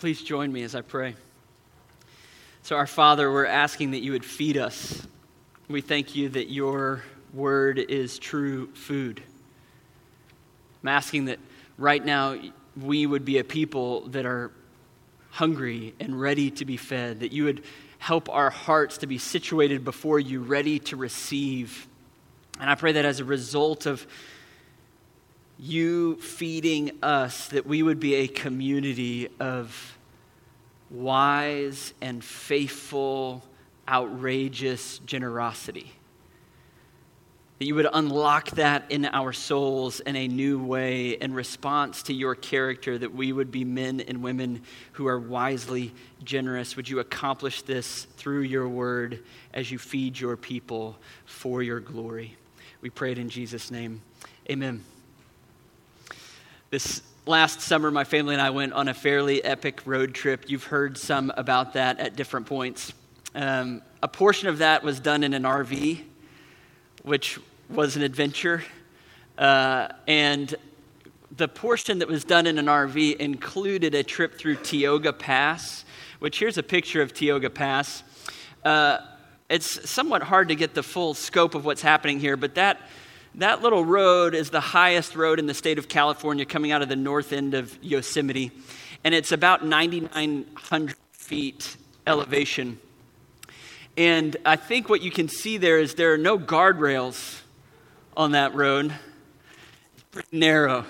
Please join me as I pray. So our Father, we're asking that you would feed us. We thank you that your word is true food. I'm asking that right now we would be a people that are hungry and ready to be fed, that you would help our hearts to be situated before you, ready to receive. And I pray that as a result of you feeding us, that we would be a community of wise and faithful, outrageous generosity. That you would unlock that in our souls in a new way in response to your character, that we would be men and women who are wisely generous. Would you accomplish this through your word as you feed your people for your glory? We pray it in Jesus' name. Amen. This last summer, my family and I went on a fairly epic road trip. You've heard some about that at different points. A portion of that was done in an RV, which was an adventure, and the portion that was done in an RV included a trip through Tioga Pass, which here's a picture of Tioga Pass. It's somewhat hard to get the full scope of what's happening here, but that little road is the highest road in the state of California coming out of the north end of Yosemite, and it's about 9,900 feet elevation. And I think what you can see there is there are no guardrails on that road. It's pretty narrow,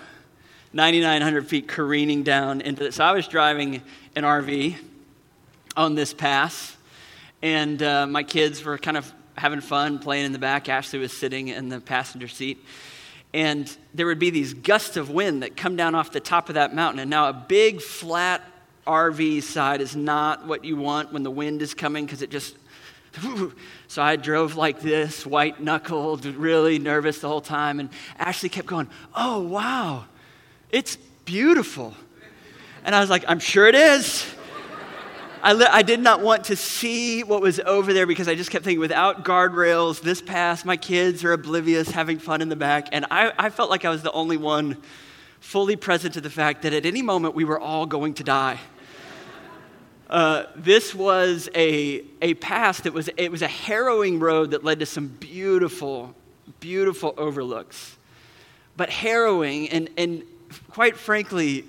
9,900 feet careening down into it. So I was driving an RV on this pass, and my kids were kind of having fun playing in the back. Ashley was sitting in the passenger seat. And there would be these gusts of wind that come down off the top of that mountain. And now a big, flat RV side is not what you want when the wind is coming, because it just... So I drove like this, white-knuckled, really nervous the whole time, and Ashley kept going, "Oh, wow, it's beautiful." And I was like, "I'm sure it is." I did not want to see what was over there, because I just kept thinking, without guardrails, this pass, my kids are oblivious, having fun in the back, and I felt like I was the only one fully present to the fact that at any moment we were all going to die. This was a pass that was a harrowing road that led to some beautiful, beautiful overlooks. But harrowing and quite frankly,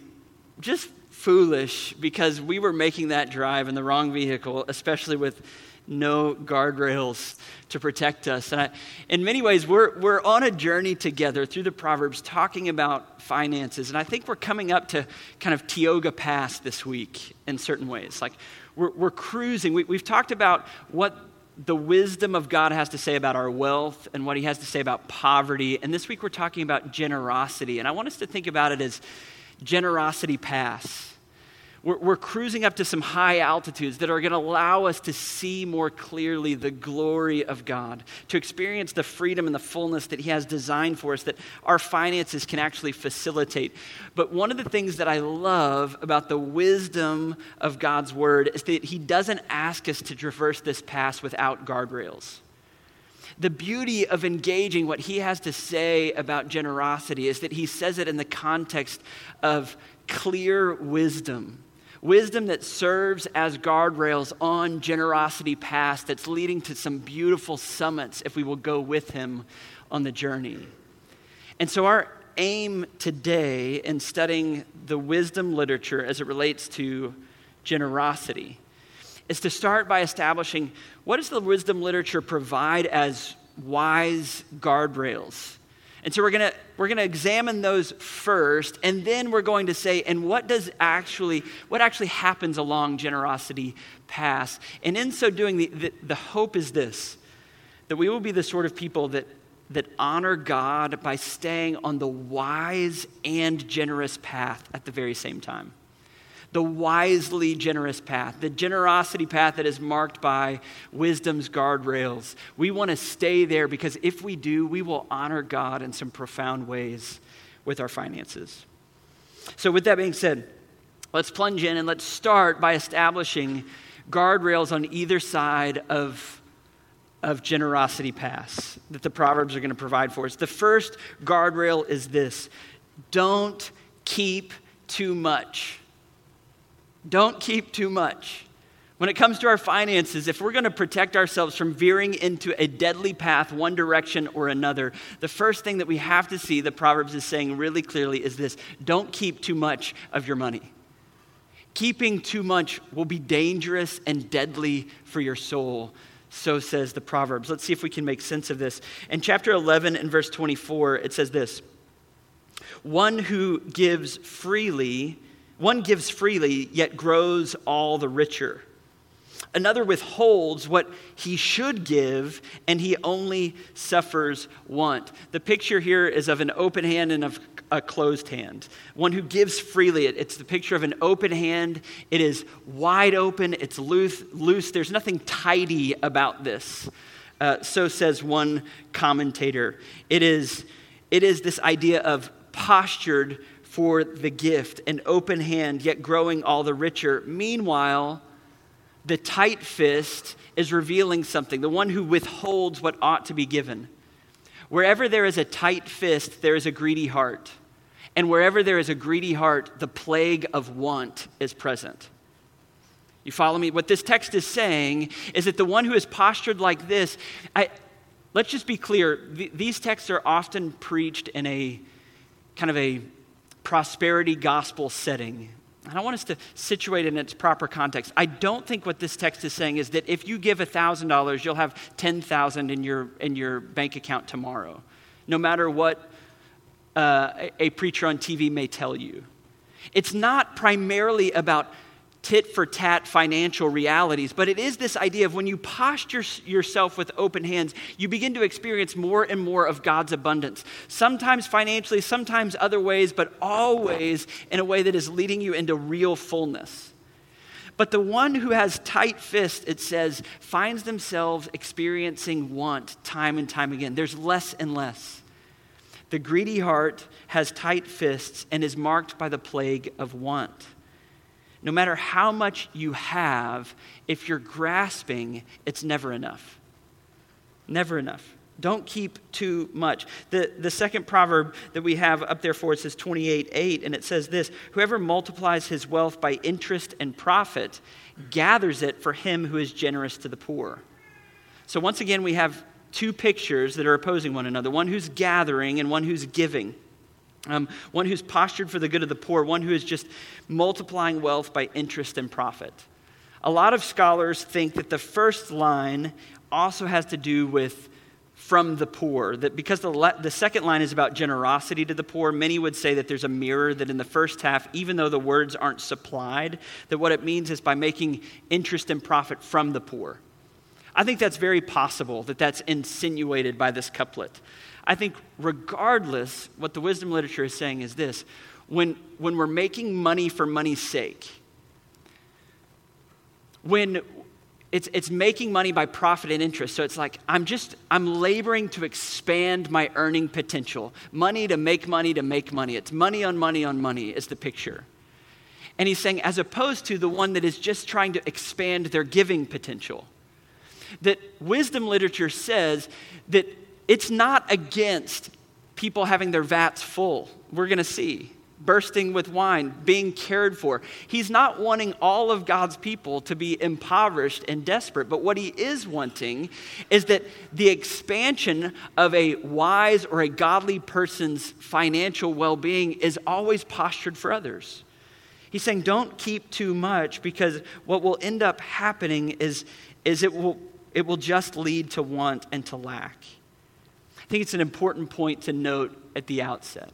just foolish, because we were making that drive in the wrong vehicle, especially with no guardrails to protect us. And in many ways, we're on a journey together through the Proverbs talking about finances. And I think we're coming up to kind of Tioga Pass this week in certain ways. Like we're cruising. We've talked about what the wisdom of God has to say about our wealth and what he has to say about poverty. And this week we're talking about generosity. And I want us to think about it as Generosity Pass. We're cruising up to some high altitudes that are going to allow us to see more clearly the glory of God, to experience the freedom and the fullness that he has designed for us, that our finances can actually facilitate. But one of the things that I love about the wisdom of God's word is that he doesn't ask us to traverse this pass without guardrails. The beauty of engaging what he has to say about generosity is that he says it in the context of clear wisdom. Wisdom that serves as guardrails on generosity path that's leading to some beautiful summits if we will go with him on the journey. And so our aim today in studying the wisdom literature as it relates to generosity is to start by establishing, what does the wisdom literature provide as wise guardrails? And so we're going to examine those first, and then we're going to say, and what actually happens along generosity path? And in so doing, the hope is this, that we will be the sort of people that honor God by staying on the wise and generous path at the very same time. The wisely generous path, the generosity path that is marked by wisdom's guardrails. We want to stay there, because if we do, we will honor God in some profound ways with our finances. So with that being said, let's plunge in and let's start by establishing guardrails on either side of generosity paths that the Proverbs are going to provide for us. The first guardrail is this: don't keep too much. Don't keep too much. When it comes to our finances, if we're going to protect ourselves from veering into a deadly path, one direction or another, the first thing that we have to see that Proverbs is saying really clearly is this: don't keep too much of your money. Keeping too much will be dangerous and deadly for your soul. So says the Proverbs. Let's see if we can make sense of this. In chapter 11 and verse 24, it says this: One gives freely, yet grows all the richer. Another withholds what he should give, and he only suffers want. The picture here is of an open hand and of a closed hand. One who gives freely, it's the picture of an open hand. It is wide open. It's loose. There's nothing tidy about this. So says one commentator. It is this idea of postured for the gift, an open hand, yet growing all the richer. Meanwhile, the tight fist is revealing something, the one who withholds what ought to be given. Wherever there is a tight fist, there is a greedy heart. And wherever there is a greedy heart, the plague of want is present. You follow me? What this text is saying is that the one who is postured like this, let's just be clear, these texts are often preached in a kind of a prosperity gospel setting. And I want us to situate it in its proper context. I don't think what this text is saying is that if you give $1,000, you'll have $10,000 in your bank account tomorrow, no matter what a preacher on TV may tell you. It's not primarily about tit-for-tat financial realities, but it is this idea of when you posture yourself with open hands, you begin to experience more and more of God's abundance, sometimes financially, sometimes other ways, but always in a way that is leading you into real fullness. But the one who has tight fists, it says, finds themselves experiencing want time and time again. There's less and less. The greedy heart has tight fists and is marked by the plague of want. No matter how much you have, if you're grasping, it's never enough. Never enough. Don't keep too much. The second proverb that we have up there for us is 28:8, and it says this: whoever multiplies his wealth by interest and profit gathers it for him who is generous to the poor. So once again, we have two pictures that are opposing one another, one who's gathering and one who's giving. One who's postured for the good of the poor, one who is just multiplying wealth by interest and profit. A lot of scholars think that the first line also has to do with from the poor, that because the second line is about generosity to the poor, many would say that there's a mirror, that in the first half, even though the words aren't supplied, that what it means is by making interest and profit from the poor. I think that's very possible, that that's insinuated by this couplet. I think regardless, what the wisdom literature is saying is this: when we're making money for money's sake, when it's making money by profit and interest, so it's like I'm laboring to expand my earning potential. Money to make money to make money. It's money on money on money is the picture. And he's saying as opposed to the one that is just trying to expand their giving potential. That wisdom literature says that it's not against people having their vats full. We're going to see. Bursting with wine, being cared for. He's not wanting all of God's people to be impoverished and desperate, but what he is wanting is that the expansion of a wise or a godly person's financial well-being is always postured for others. He's saying don't keep too much, because what will end up happening is it will just lead to want and to lack. I think it's an important point to note at the outset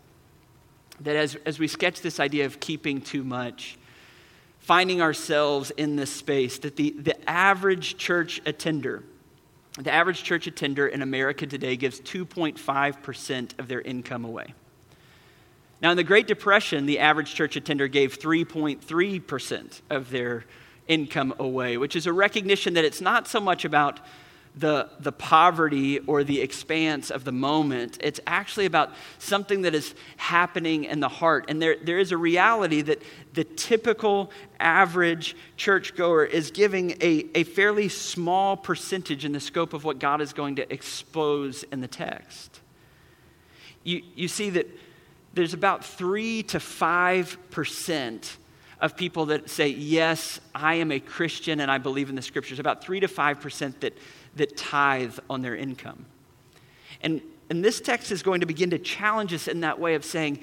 that as we sketch this idea of keeping too much, finding ourselves in this space, that the average church attender, in America today gives 2.5% of their income away. Now, in the Great Depression, the average church attender gave 3.3% of their income away, which is a recognition that it's not so much about the poverty or the expanse of the moment. It's actually about something that is happening in the heart. And there is a reality that the typical average churchgoer is giving a fairly small percentage in the scope of what God is going to expose in the text. You see that there's about 3 to 5% of people that say, yes, I am a Christian and I believe in the scriptures, about 3 to 5% that tithe on their income. And this text is going to begin to challenge us in that way of saying,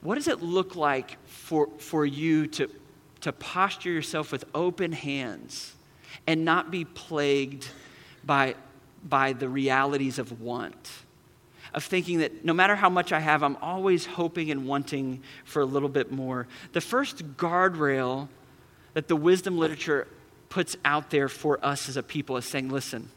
what does it look like for you to posture yourself with open hands and not be plagued by the realities of want, of thinking that no matter how much I have, I'm always hoping and wanting for a little bit more. The first guardrail that the wisdom literature puts out there for us as a people is saying, listen,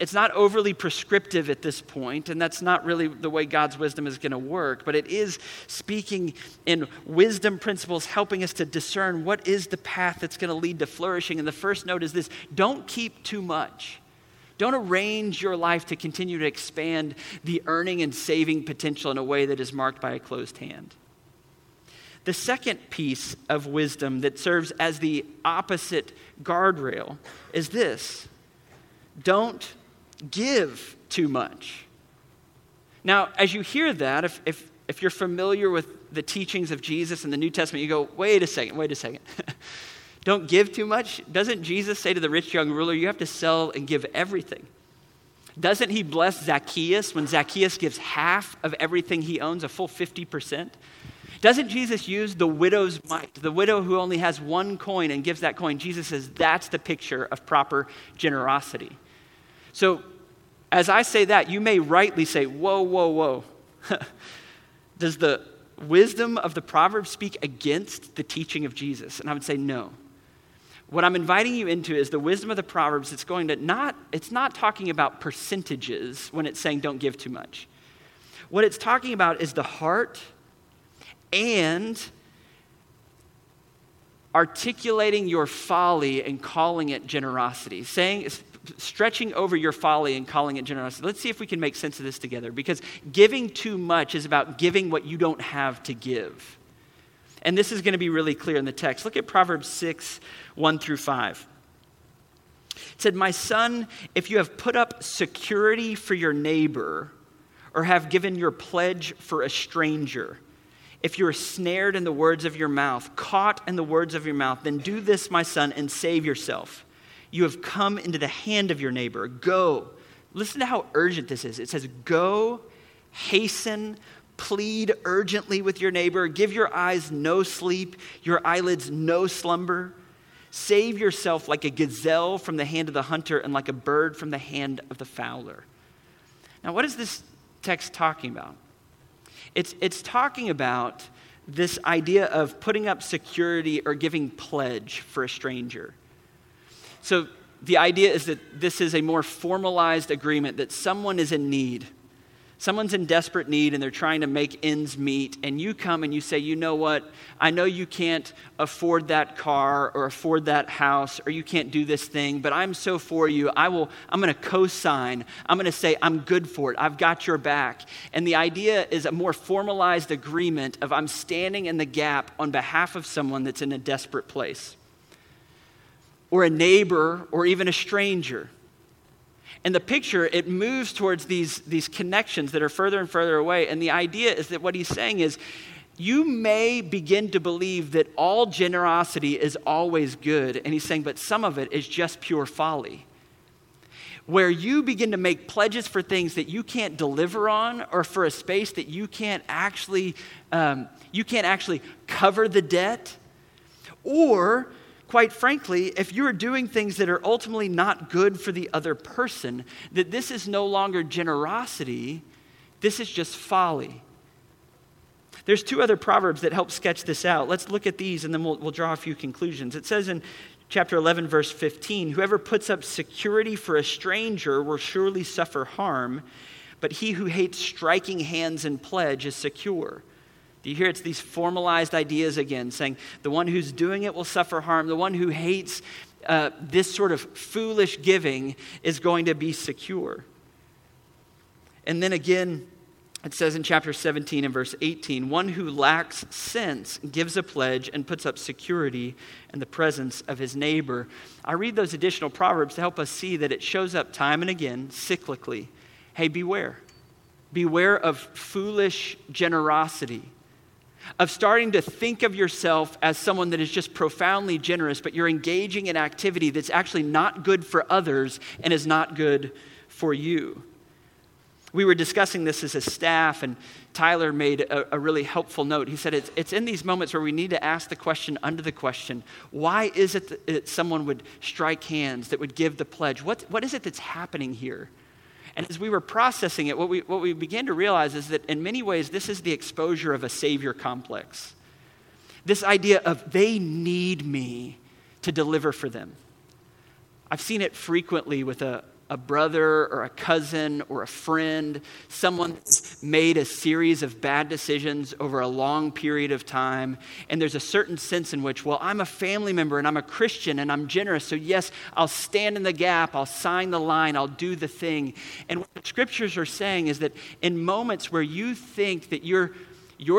it's not overly prescriptive at this point, and that's not really the way God's wisdom is going to work, but it is speaking in wisdom principles, helping us to discern what is the path that's going to lead to flourishing. And the first note is this: don't keep too much. Don't arrange your life to continue to expand the earning and saving potential in a way that is marked by a closed hand. The second piece of wisdom that serves as the opposite guardrail is this: don't give too much. Now, as you hear that, if you're familiar with the teachings of Jesus in the New Testament, you go, wait a second. Don't give too much? Doesn't Jesus say to the rich young ruler, you have to sell and give everything? Doesn't he bless Zacchaeus when Zacchaeus gives half of everything he owns, a full 50%? Doesn't Jesus use the widow's mite, the widow who only has one coin and gives that coin? Jesus says that's the picture of proper generosity. So as I say that, you may rightly say, whoa. Does the wisdom of the Proverbs speak against the teaching of Jesus? And I would say no. What I'm inviting you into is the wisdom of the Proverbs. It's not talking about percentages when it's saying don't give too much. What it's talking about is the heart and articulating your folly and calling it generosity, stretching over your folly and calling it generosity. Let's see if we can make sense of this together, because giving too much is about giving what you don't have to give. And this is going to be really clear in the text. Look at Proverbs 6, 1 through 5. It said, "My son, if you have put up security for your neighbor or have given your pledge for a stranger, if you're snared in the words of your mouth, caught in the words of your mouth, then do this, my son, and save yourself. You have come into the hand of your neighbor. Go." Listen to how urgent this is. It says, "Go, hasten, plead urgently with your neighbor. Give your eyes no sleep, your eyelids no slumber. Save yourself like a gazelle from the hand of the hunter and like a bird from the hand of the fowler." Now, what is this text talking about? It's talking about this idea of putting up security or giving pledge for a stranger. So the idea is that this is a more formalized agreement that someone is in need. Someone's in desperate need and they're trying to make ends meet, and you come and you say, you know what, I know you can't afford that car or afford that house or you can't do this thing, but I'm so for you, I'm going to co-sign. I'm going to say I'm good for it. I've got your back. And the idea is a more formalized agreement of I'm standing in the gap on behalf of someone that's in a desperate place, or a neighbor, or even a stranger. And the picture, it moves towards these connections that are further and further away. And the idea is that what he's saying is, you may begin to believe that all generosity is always good. And he's saying, but some of it is just pure folly, where you begin to make pledges for things that you can't deliver on, or for a space that you can't actually cover the debt. Or, quite frankly, if you're doing things that are ultimately not good for the other person, that this is no longer generosity, this is just folly. There's two other proverbs that help sketch this out. Let's look at these and then we'll draw a few conclusions. It says in chapter 11, verse 15, "Whoever puts up security for a stranger will surely suffer harm, but he who hates striking hands in pledge is secure." Do you hear? It's these formalized ideas again, saying the one who's doing it will suffer harm. The one who hates this sort of foolish giving is going to be secure. And then again, it says in chapter 17 and verse 18, "One who lacks sense gives a pledge and puts up security in the presence of his neighbor." I read those additional proverbs to help us see that it shows up time and again, cyclically. Hey, beware. Beware of foolish generosity, of starting to think of yourself as someone that is just profoundly generous, but you're engaging in activity that's actually not good for others and is not good for you. We were discussing this as a staff, and Tyler made a really helpful note. He said it's in these moments where we need to ask the question under the question, why is it that someone would strike hands, that would give the pledge? What is it that's happening here? And as we were processing it, what we began to realize is that in many ways, this is the exposure of a savior complex. This idea of they need me to deliver for them. I've seen it frequently with a brother or a cousin or a friend, someone that's made a series of bad decisions over a long period of time. And there's a certain sense in which, well, I'm a family member and I'm a Christian and I'm generous. So yes, I'll stand in the gap. I'll sign the line. I'll do the thing. And what the scriptures are saying is that in moments where you think that you're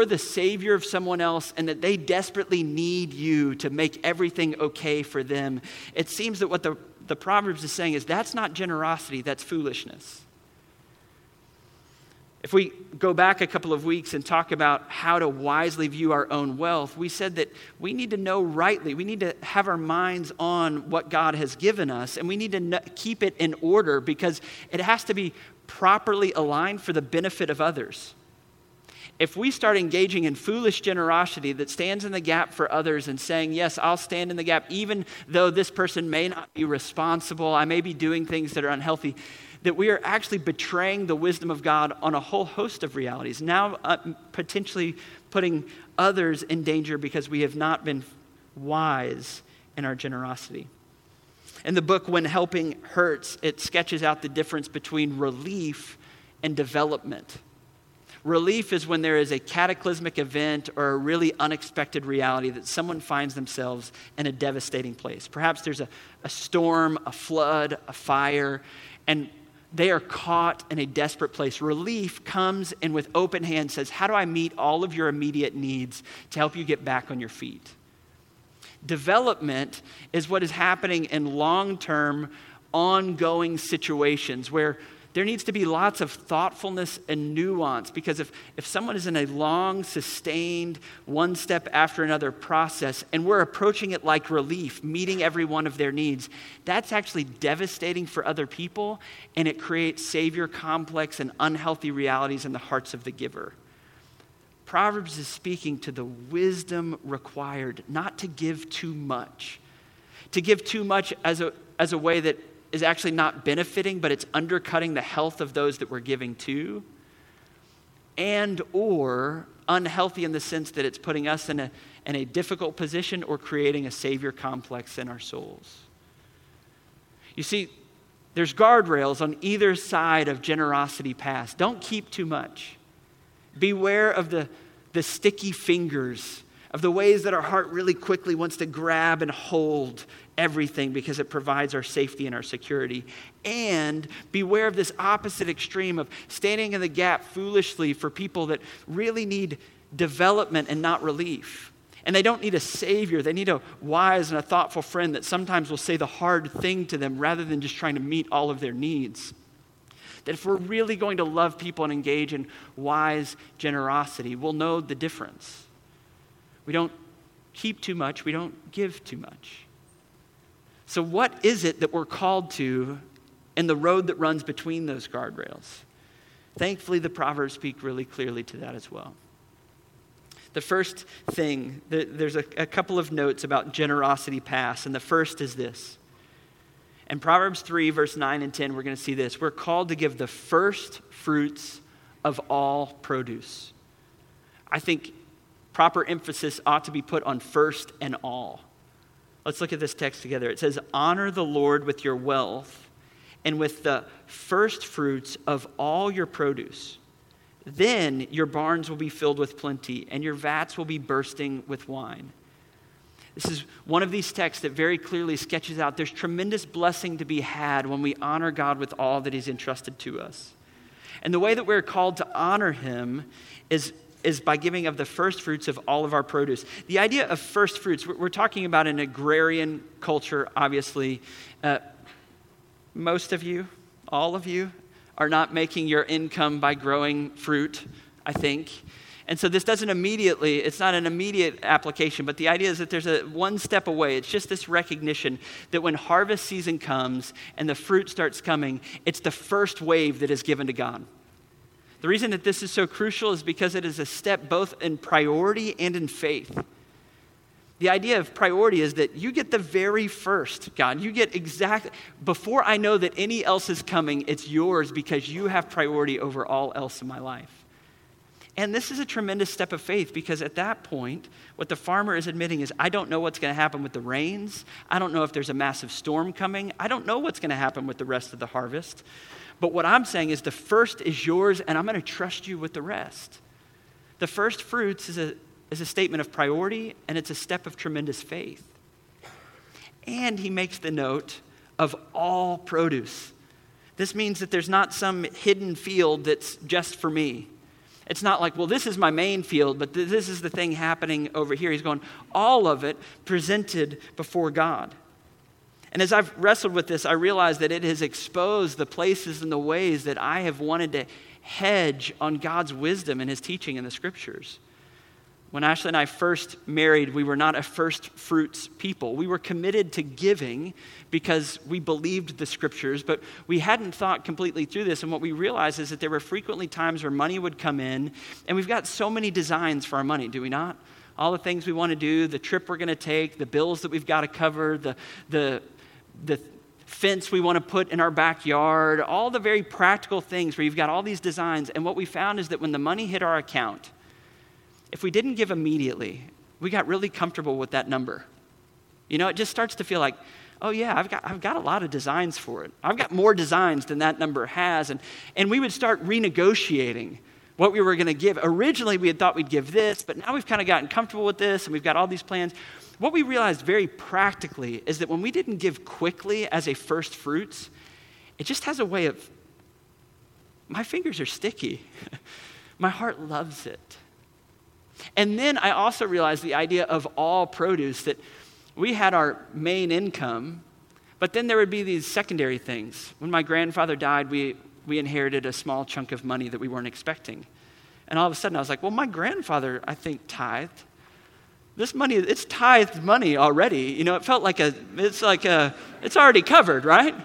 the savior of someone else and that they desperately need you to make everything okay for them, it seems that what the Proverbs is saying is that's not generosity, that's foolishness. If we go back a couple of weeks and talk about how to wisely view our own wealth, we said that we need to know rightly. We need to have our minds on what God has given us, and we need to keep it in order because it has to be properly aligned for the benefit of others. If we start engaging in foolish generosity that stands in the gap for others and saying, yes, I'll stand in the gap, even though this person may not be responsible, I may be doing things that are unhealthy, that we are actually betraying the wisdom of God on a whole host of realities, now potentially putting others in danger because we have not been wise in our generosity. In the book, When Helping Hurts, it sketches out the difference between relief and development. Relief is when there is a cataclysmic event or a really unexpected reality that someone finds themselves in a devastating place. Perhaps there's a storm, a flood, a fire, and they are caught in a desperate place. Relief comes and with open hand says, how do I meet all of your immediate needs to help you get back on your feet? Development is what is happening in long-term, ongoing situations where there needs to be lots of thoughtfulness and nuance because if someone is in a long, sustained, one step after another process and we're approaching it like relief, meeting every one of their needs, that's actually devastating for other people and it creates savior complex and unhealthy realities in the hearts of the giver. Proverbs is speaking to the wisdom required not to give too much. To give too much as a way that is actually not benefiting, but it's undercutting the health of those that we're giving to, and or unhealthy in the sense that it's putting us in a difficult position or creating a savior complex in our souls. You see, there's guardrails on either side of generosity paths. Don't keep too much. Beware of the sticky fingers, of the ways that our heart really quickly wants to grab and hold everything because it provides our safety and our security. And beware of this opposite extreme of standing in the gap foolishly for people that really need development and not relief. And they don't need a savior. They need a wise and a thoughtful friend that sometimes will say the hard thing to them rather than just trying to meet all of their needs. That if we're really going to love people and engage in wise generosity, we'll know the difference. We don't keep too much. We don't give too much. So what is it that we're called to in the road that runs between those guardrails? Thankfully, the Proverbs speak really clearly to that as well. The first thing, there's a couple of notes about generosity paths, and the first is this. In Proverbs 3, verse 9 and 10, we're going to see this. We're called to give the first fruits of all produce. I think proper emphasis ought to be put on first and all. Let's look at this text together. It says, honor the Lord with your wealth and with the first fruits of all your produce. Then your barns will be filled with plenty and your vats will be bursting with wine. This is one of these texts that very clearly sketches out there's tremendous blessing to be had when we honor God with all that he's entrusted to us. And the way that we're called to honor him is by giving of the first fruits of all of our produce. The idea of first fruits, we're talking about an agrarian culture, obviously. Most of you, all of you, are not making your income by growing fruit, I think. And so this doesn't immediately, it's not an immediate application, but the idea is that there's a one step away. It's just this recognition that when harvest season comes and the fruit starts coming, it's the first wave that is given to God. The reason that this is so crucial is because it is a step both in priority and in faith. The idea of priority is that you get the very first, God. You get exactly, before I know that any else is coming, it's yours because you have priority over all else in my life. And this is a tremendous step of faith because at that point, what the farmer is admitting is, I don't know what's going to happen with the rains. I don't know if there's a massive storm coming. I don't know what's going to happen with the rest of the harvest. But what I'm saying is the first is yours, and I'm going to trust you with the rest. The first fruits is a statement of priority, and it's a step of tremendous faith. And he makes the note of all produce. This means that there's not some hidden field that's just for me. It's not like, well, this is my main field, but this is the thing happening over here. He's going, all of it presented before God. And as I've wrestled with this, I realized that it has exposed the places and the ways that I have wanted to hedge on God's wisdom and his teaching in the scriptures. When Ashley and I first married, we were not a first fruits people. We were committed to giving because we believed the scriptures, but we hadn't thought completely through this. And what we realized is that there were frequently times where money would come in, and we've got so many designs for our money, do we not? All the things we want to do, the trip we're going to take, the bills that we've got to cover, the fence we want to put in our backyard, all the very practical things where you've got all these designs. And what we found is that when the money hit our account, if we didn't give immediately, we got really comfortable with that number. You know, it just starts to feel like, oh yeah, I've got a lot of designs for it. I've got more designs than that number has. And we would start renegotiating what we were going to give. Originally, we had thought we'd give this, but now we've kind of gotten comfortable with this, and we've got all these plans. What we realized very practically is that when we didn't give quickly as a first fruits, it just has a way of, my fingers are sticky. My heart loves it. And then I also realized the idea of all produce, that we had our main income, but then there would be these secondary things. When my grandfather died, we inherited a small chunk of money that we weren't expecting. And all of a sudden I was like, well, my grandfather, I think, tithed. This money, it's tithed money already. You know, it felt like it's already covered, right?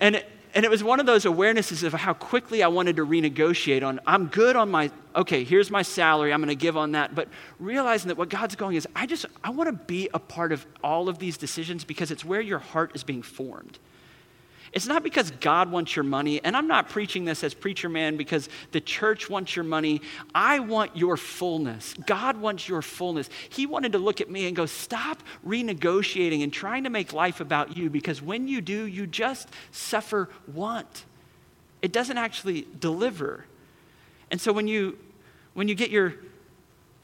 And it was one of those awarenesses of how quickly I wanted to renegotiate on, I'm good on my, okay, here's my salary, I'm going to give on that. But realizing that what God's going is, I want to be a part of all of these decisions because it's where your heart is being formed. It's not because God wants your money, and I'm not preaching this as preacher man because the church wants your money. I want your fullness. God wants your fullness. He wanted to look at me and go, stop renegotiating and trying to make life about you, because when you do, you just suffer want. It doesn't actually deliver. And so when you get your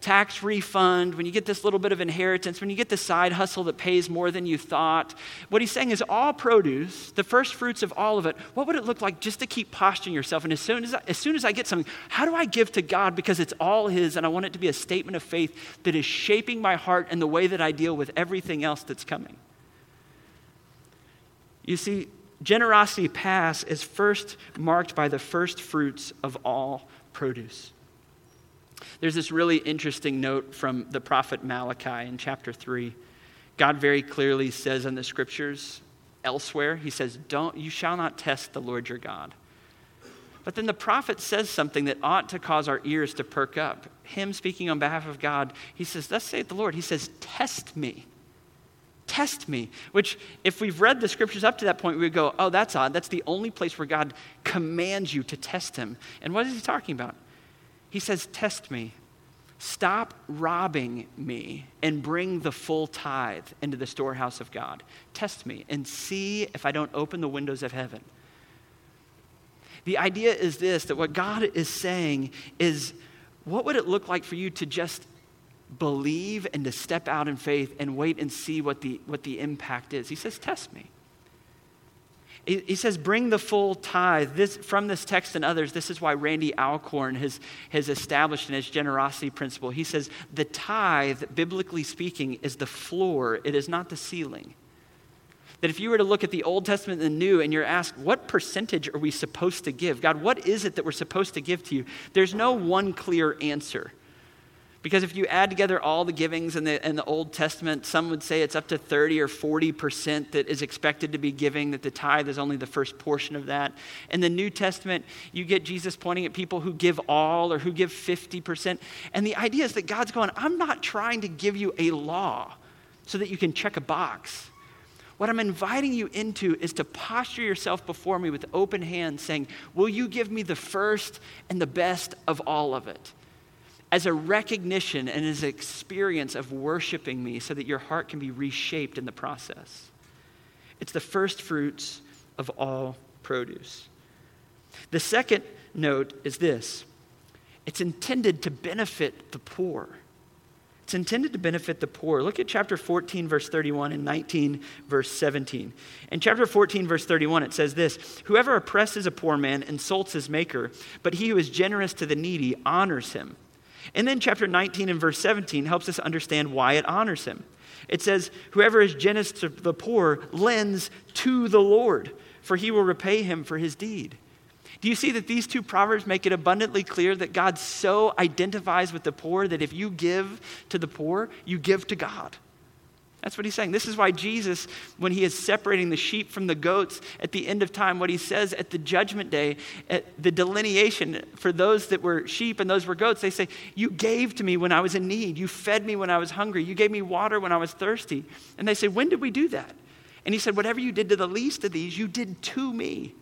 tax refund, when you get this little bit of inheritance, when you get the side hustle that pays more than you thought. What he's saying is all produce, the first fruits of all of it, what would it look like just to keep posturing yourself? And as soon as I get something, how do I give to God? Because it's all his, and I want it to be a statement of faith that is shaping my heart and the way that I deal with everything else that's coming. You see, generosity pass is first marked by the first fruits of all produce. There's this really interesting note from the prophet Malachi in chapter 3. God very clearly says in the scriptures elsewhere, he says, you shall not test the Lord your God. But then the prophet says something that ought to cause our ears to perk up. Him speaking on behalf of God, he says, thus saith the Lord. He says, test me. Test me. Which, if we've read the scriptures up to that point, we would go, oh, that's odd. That's the only place where God commands you to test him. And what is he talking about? He says, test me. Stop robbing me and bring the full tithe into the storehouse of God. Test me and see if I don't open the windows of heaven. The idea is this, that what God is saying is, what would it look like for you to just believe and to step out in faith and wait and see what the impact is? He says, test me. He says, bring the full tithe. From this text and others, this is why Randy Alcorn has established in his generosity principle. He says, the tithe, biblically speaking, is the floor. It is not the ceiling. that if you were to look at the Old Testament and the New and you're asked, what percentage are we supposed to give? God, what is it that we're supposed to give to you? There's no one clear answer. Because if you add together all the givings in the Old Testament, some would say it's up to 30 or 40% that is expected to be giving, that the tithe is only the first portion of that. In the New Testament, you get Jesus pointing at people who give all or who give 50%. And the idea is that God's going, I'm not trying to give you a law so that you can check a box. What I'm inviting you into is to posture yourself before me with open hands saying, will you give me the first and the best of all of it? As a recognition and as an experience of worshiping me so that your heart can be reshaped in the process. It's the first fruits of all produce. The second note is this. It's intended to benefit the poor. It's intended to benefit the poor. Look at chapter 14, verse 31 and 19, verse 17. In chapter 14, verse 31, it says this, whoever oppresses a poor man insults his maker, but he who is generous to the needy honors him. And then chapter 19 and verse 17 helps us understand why it honors him. It says, whoever is generous to the poor lends to the Lord, for he will repay him for his deed. Do you see that these two proverbs make it abundantly clear that God so identifies with the poor that if you give to the poor, you give to God? That's what he's saying. This is why Jesus, when he is separating the sheep from the goats at the end of time, what he says at the judgment day, at the delineation for those that were sheep and those were goats, they say, you gave to me when I was in need. You fed me when I was hungry. You gave me water when I was thirsty. And they say, when did we do that? And he said, whatever you did to the least of these, you did to me.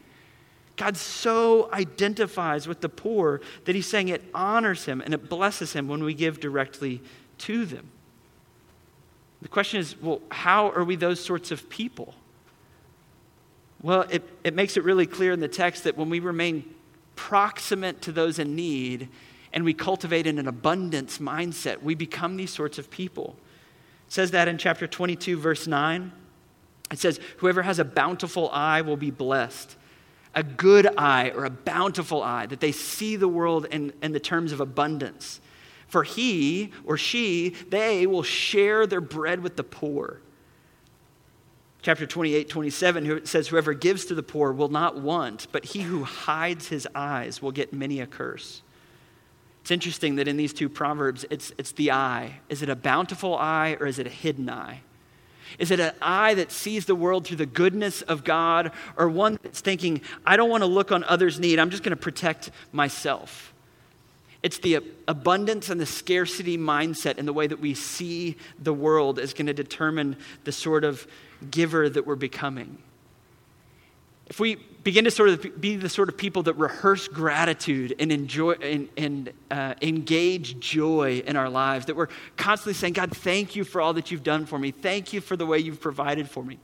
God so identifies with the poor that he's saying it honors him and it blesses him when we give directly to them. The question is, well, how are we those sorts of people? Well, it makes it really clear in the text that when we remain proximate to those in need and we cultivate in an abundance mindset, we become these sorts of people. It says that in chapter 22, verse 9. It says, whoever has a bountiful eye will be blessed. A good eye or a bountiful eye, that they see the world in the terms of abundance. For he or she, they will share their bread with the poor. Chapter 28, 27 says, whoever gives to the poor will not want, but he who hides his eyes will get many a curse. It's interesting that in these two proverbs, it's the eye. Is it a bountiful eye or is it a hidden eye? Is it an eye that sees the world through the goodness of God or one that's thinking, I don't want to look on others' need, I'm just going to protect myself? It's the abundance and the scarcity mindset and the way that we see the world is going to determine the sort of giver that we're becoming. If we begin to sort of be the sort of people that rehearse gratitude and enjoy and engage joy in our lives, that we're constantly saying, God, thank you for all that you've done for me. Thank you for the way you've provided for me.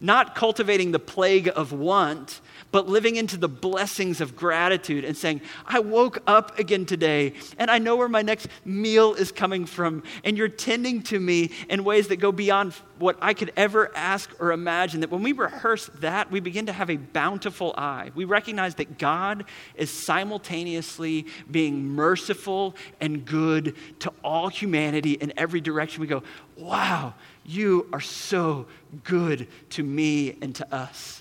Not cultivating the plague of want, but living into the blessings of gratitude and saying, I woke up again today and I know where my next meal is coming from and you're tending to me in ways that go beyond what I could ever ask or imagine. That when we rehearse that, we begin to have a bountiful eye. We recognize that God is simultaneously being merciful and good to all humanity in every direction. We go, wow, you are so good to me and to us.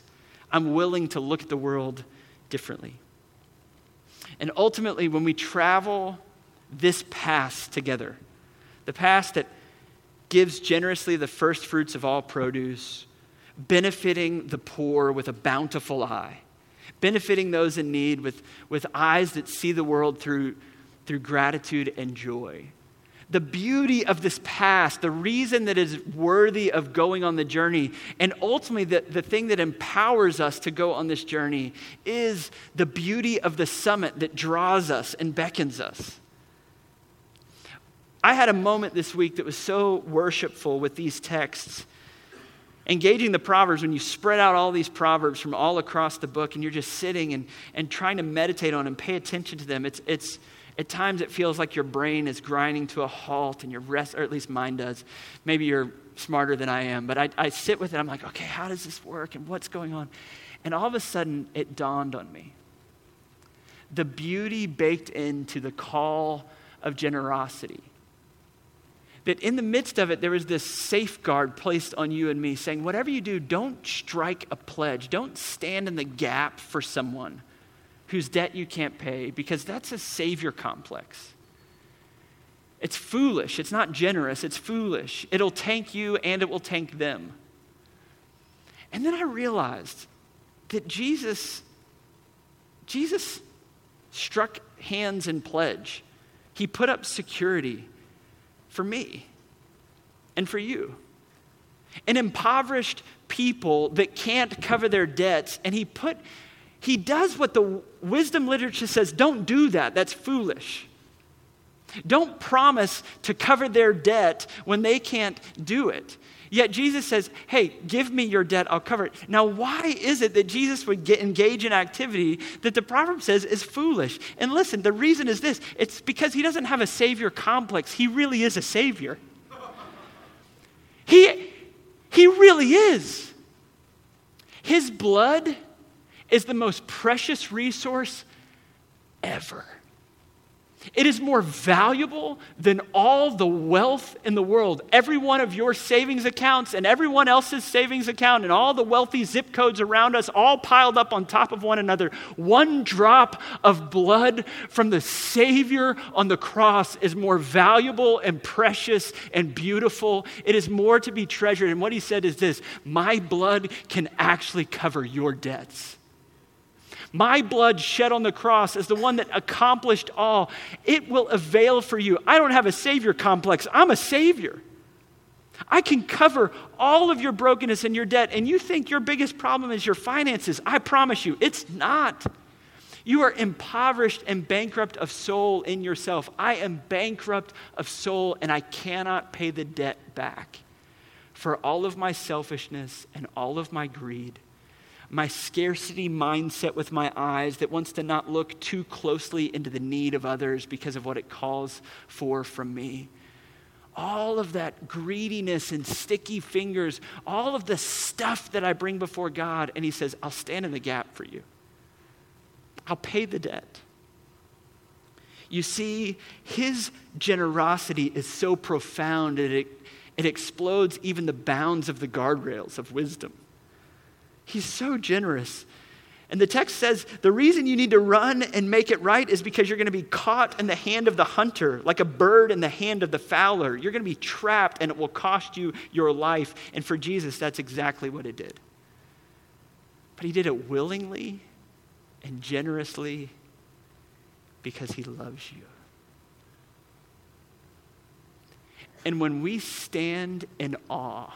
I'm willing to look at the world differently. And ultimately, when we travel this path together, the path that gives generously the first fruits of all produce, benefiting the poor with a bountiful eye, benefiting those in need with eyes that see the world through gratitude and joy. The beauty of this past, the reason that is worthy of going on the journey, and ultimately the thing that empowers us to go on this journey is the beauty of the summit that draws us and beckons us. I had a moment this week that was so worshipful with these texts. Engaging the Proverbs, when you spread out all these Proverbs from all across the book and you're just sitting and trying to meditate on and pay attention to them, it's at times it feels like your brain is grinding to a halt and your rest, or at least mine does. Maybe you're smarter than I am, but I sit with it. I'm like, okay, how does this work and what's going on? And all of a sudden it dawned on me. The beauty baked into the call of generosity. that in the midst of it, there is this safeguard placed on you and me saying, whatever you do, don't strike a pledge. Don't stand in the gap for someone whose debt you can't pay, because that's a savior complex. It's foolish. It's not generous. It's foolish. It'll tank you and it will tank them. And then I realized that Jesus struck hands in pledge. He put up security for me and for you. An impoverished people that can't cover their debts, and he does what the wisdom literature says, don't do that, that's foolish. Don't promise to cover their debt when they can't do it. Yet Jesus says, hey, give me your debt, I'll cover it. Now, why is it that Jesus would engage in activity that the proverb says is foolish? And listen, the reason is this. It's because he doesn't have a savior complex. He really is a savior. He really is. His blood is the most precious resource ever. It is more valuable than all the wealth in the world. Every one of your savings accounts and everyone else's savings account and all the wealthy zip codes around us all piled up on top of one another. One drop of blood from the Savior on the cross is more valuable and precious and beautiful. It is more to be treasured. And what he said is this, my blood can actually cover your debts. My blood shed on the cross is the one that accomplished all. It will avail for you. I don't have a savior complex. I'm a savior. I can cover all of your brokenness and your debt. And you think your biggest problem is your finances. I promise you, it's not. You are impoverished and bankrupt of soul in yourself. I am bankrupt of soul, and I cannot pay the debt back for all of my selfishness and all of my greed. My scarcity mindset with my eyes that wants to not look too closely into the need of others because of what it calls for from me. All of that greediness and sticky fingers, all of the stuff that I bring before God, and he says, I'll stand in the gap for you. I'll pay the debt. You see, his generosity is so profound that it explodes even the bounds of the guardrails of wisdom. He's so generous. And the text says, the reason you need to run and make it right is because you're going to be caught in the hand of the hunter, like a bird in the hand of the fowler. You're going to be trapped, and it will cost you your life. And for Jesus, that's exactly what it did. But he did it willingly and generously because he loves you. And when we stand in awe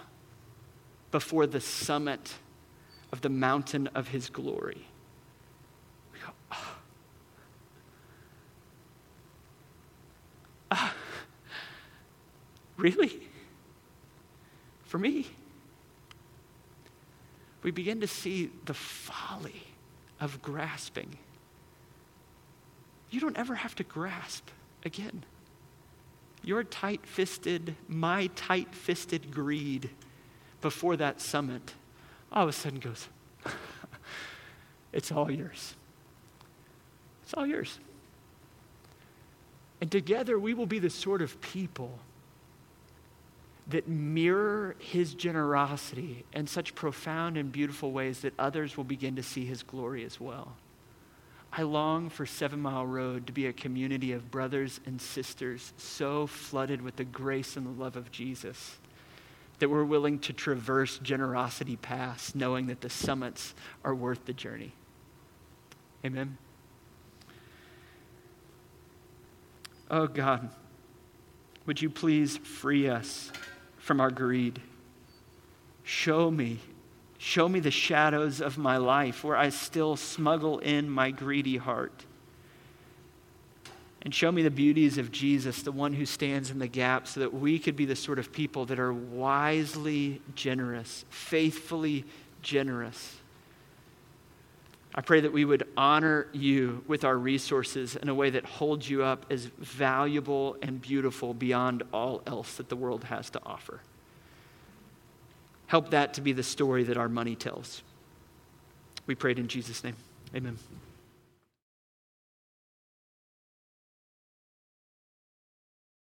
before the summit of the mountain of his glory, we go, really? For me? We begin to see the folly of grasping. You don't ever have to grasp again. Your tight-fisted, my tight-fisted greed before that summit all of a sudden goes, it's all yours. It's all yours. And together we will be the sort of people that mirror his generosity in such profound and beautiful ways that others will begin to see his glory as well. I long for 7 Mile Road to be a community of brothers and sisters so flooded with the grace and the love of Jesus that we're willing to traverse generosity paths, knowing that the summits are worth the journey. Amen. Oh God, would you please free us from our greed? Show me the shadows of my life where I still smuggle in my greedy heart. And show me the beauties of Jesus, the one who stands in the gap, so that we could be the sort of people that are wisely generous, faithfully generous. I pray that we would honor you with our resources in a way that holds you up as valuable and beautiful beyond all else that the world has to offer. Help that to be the story that our money tells. We prayed in Jesus' name. Amen.